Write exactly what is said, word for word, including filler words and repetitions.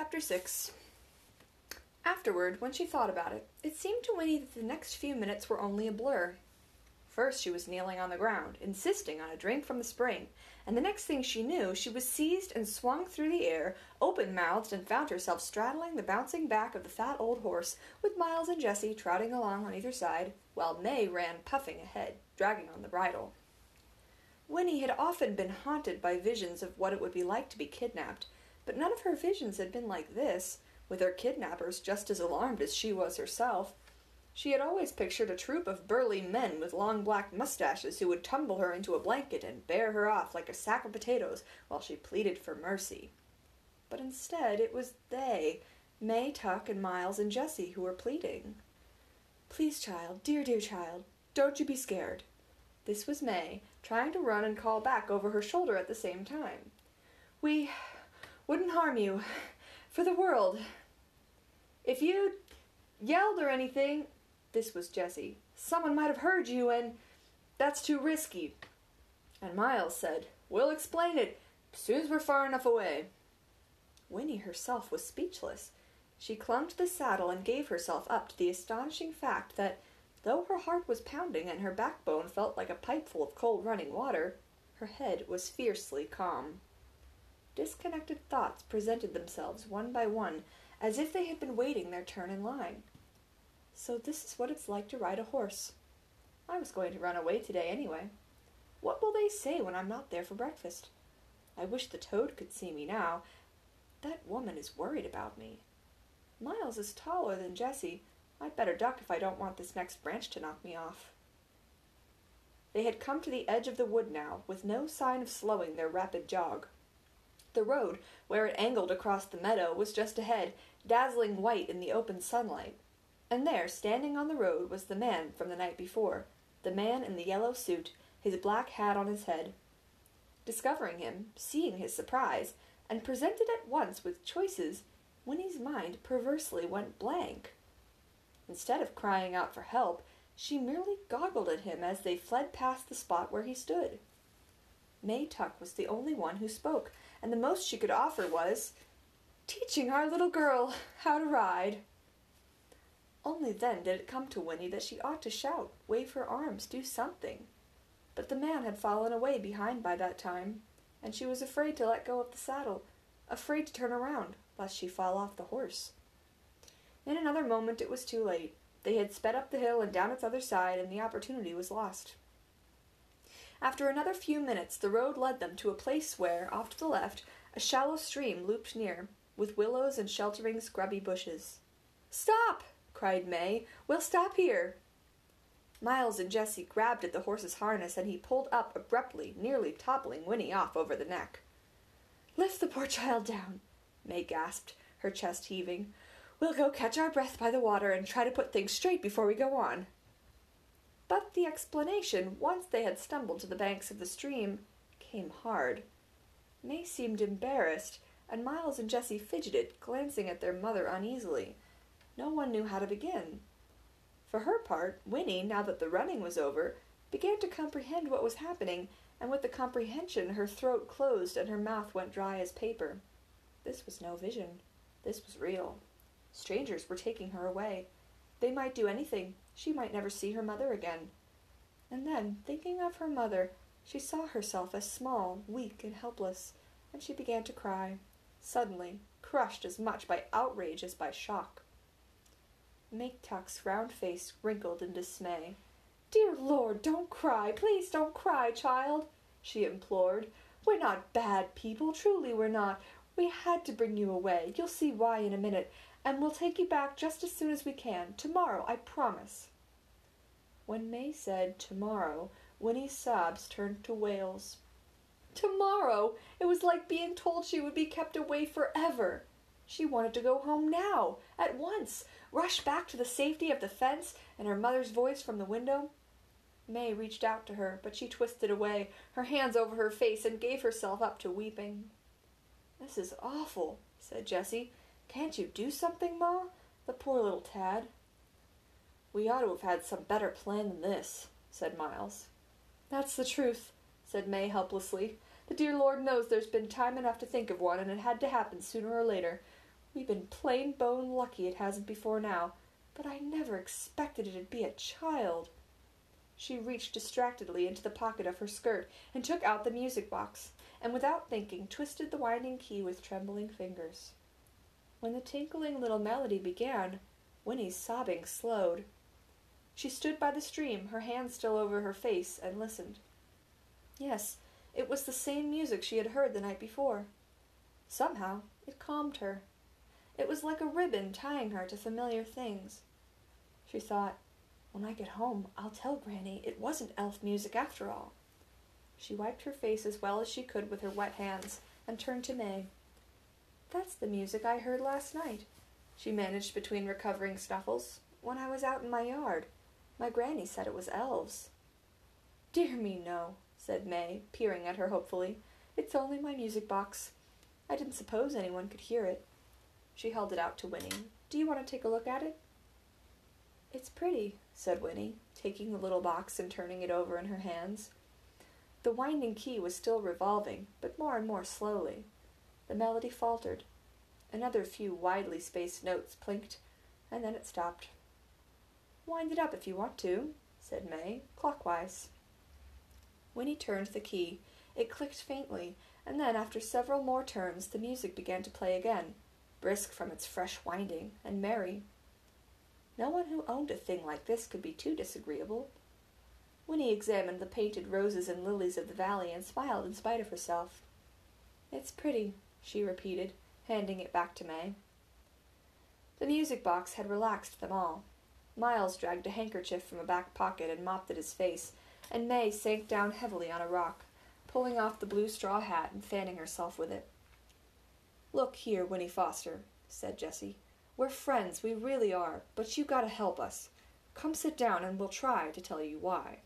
Chapter six. Afterward, when she thought about it, it seemed to Winnie that the next few minutes were only a blur. First she was kneeling on the ground, insisting on a drink from the spring, and the next thing she knew, she was seized and swung through the air, open-mouthed, and found herself straddling the bouncing back of the fat old horse, with Miles and Jessie trotting along on either side, while Mae ran puffing ahead, dragging on the bridle. Winnie had often been haunted by visions of what it would be like to be kidnapped, but none of her visions had been like this, with her kidnappers just as alarmed as she was herself. She had always pictured a troop of burly men with long black mustaches who would tumble her into a blanket and bear her off like a sack of potatoes while she pleaded for mercy. But instead it was they, Mae Tuck and Miles and Jessie, who were pleading. "Please, child, dear, dear child, don't you be scared." This was Mae, trying to run and call back over her shoulder at the same time. "We wouldn't harm you, for the world. If you yelled or anything," this was Jessie, "someone might have heard you, and that's too risky." And Miles said, "We'll explain it, as soon as we're far enough away." Winnie herself was speechless. She clung to the saddle and gave herself up to the astonishing fact that, though her heart was pounding and her backbone felt like a pipeful of cold running water, her head was fiercely calm. Disconnected thoughts presented themselves one by one, as if they had been waiting their turn in line. So this is what it's like to ride a horse. I was going to run away today anyway. What will they say when I'm not there for breakfast? I wish the toad could see me now. That woman is worried about me. Miles is taller than Jessie. I'd better duck if I don't want this next branch to knock me off. They had come to the edge of the wood now, with no sign of slowing their rapid jog. The road, where it angled across the meadow, was just ahead, dazzling white in the open sunlight. And there, standing on the road, was the man from the night before, the man in the yellow suit, his black hat on his head. Discovering him, seeing his surprise, and presented at once with choices, Winnie's mind perversely went blank. Instead of crying out for help, she merely goggled at him as they fled past the spot where he stood. Mae Tuck was the only one who spoke, and the most she could offer was, "Teaching our little girl how to ride." Only then did it come to Winnie that she ought to shout, wave her arms, do something. But the man had fallen away behind by that time, and she was afraid to let go of the saddle, afraid to turn around, lest she fall off the horse. In another moment it was too late. They had sped up the hill and down its other side, and the opportunity was lost. After another few minutes the road led them to a place where, off to the left, a shallow stream looped near, with willows and sheltering scrubby bushes. "Stop!" cried Mae. "We'll stop here." Miles and Jessie grabbed at the horse's harness, and he pulled up abruptly, nearly toppling Winnie off over the neck. "Lift the poor child down," Mae gasped, her chest heaving. "We'll go catch our breath by the water and try to put things straight before we go on." But the explanation, once they had stumbled to the banks of the stream, came hard. Mae seemed embarrassed, and Miles and Jessie fidgeted, glancing at their mother uneasily. No one knew how to begin. For her part, Winnie, now that the running was over, began to comprehend what was happening, and with the comprehension her throat closed and her mouth went dry as paper. This was no vision. This was real. Strangers were taking her away. They might do anything. She might never see her mother again. And then, thinking of her mother, she saw herself as small, weak, and helpless, and she began to cry, suddenly, crushed as much by outrage as by shock. Mae Tuck's round face wrinkled in dismay. "Dear Lord, don't cry. Please don't cry, child," she implored. "We're not bad people. Truly we're not. We had to bring you away. You'll see why in a minute. And we'll take you back just as soon as we can. Tomorrow, I promise." When Mae said tomorrow, Winnie's sobs turned to wails. Tomorrow! It was like being told she would be kept away forever. She wanted to go home now, at once, rush back to the safety of the fence, and her mother's voice from the window. Mae reached out to her, but she twisted away, her hands over her face, and gave herself up to weeping. "This is awful," said Jessie. "Can't you do something, Ma? The poor little tad." "We ought to have had some better plan than this," said Miles. "That's the truth," said Mae helplessly. "The dear Lord knows there's been time enough to think of one, and it had to happen sooner or later. We've been plain bone lucky it hasn't before now, but I never expected it'd be a child." She reached distractedly into the pocket of her skirt and took out the music box, and without thinking twisted the winding key with trembling fingers. When the tinkling little melody began, Winnie's sobbing slowed. She stood by the stream, her hand still over her face, and listened. Yes, it was the same music she had heard the night before. Somehow, it calmed her. It was like a ribbon tying her to familiar things. She thought, "When I get home, I'll tell Granny it wasn't elf music after all." She wiped her face as well as she could with her wet hands, and turned to Mae. "That's the music I heard last night," she managed between recovering snuffles, "when I was out in my yard. My Granny said it was elves." "Dear me, no," said Mae, peering at her hopefully. "It's only my music box. I didn't suppose anyone could hear it." She held it out to Winnie. "Do you want to take a look at it?" "It's pretty," said Winnie, taking the little box and turning it over in her hands. The winding key was still revolving, but more and more slowly. The melody faltered. Another few widely spaced notes plinked, and then it stopped. "Wind it up if you want to," said Mae, "clockwise." Winnie turned the key. It clicked faintly, and then after several more turns the music began to play again, brisk from its fresh winding, and merry. No one who owned a thing like this could be too disagreeable. Winnie examined the painted roses and lilies of the valley and smiled in spite of herself. "It's pretty," she repeated, handing it back to Mae. The music box had relaxed them all. Miles dragged a handkerchief from a back pocket and mopped at his face, and Mae sank down heavily on a rock, pulling off the blue straw hat and fanning herself with it. "Look here, Winnie Foster," said Jessie. "We're friends, we really are, but you gotta help us. Come sit down and we'll try to tell you why."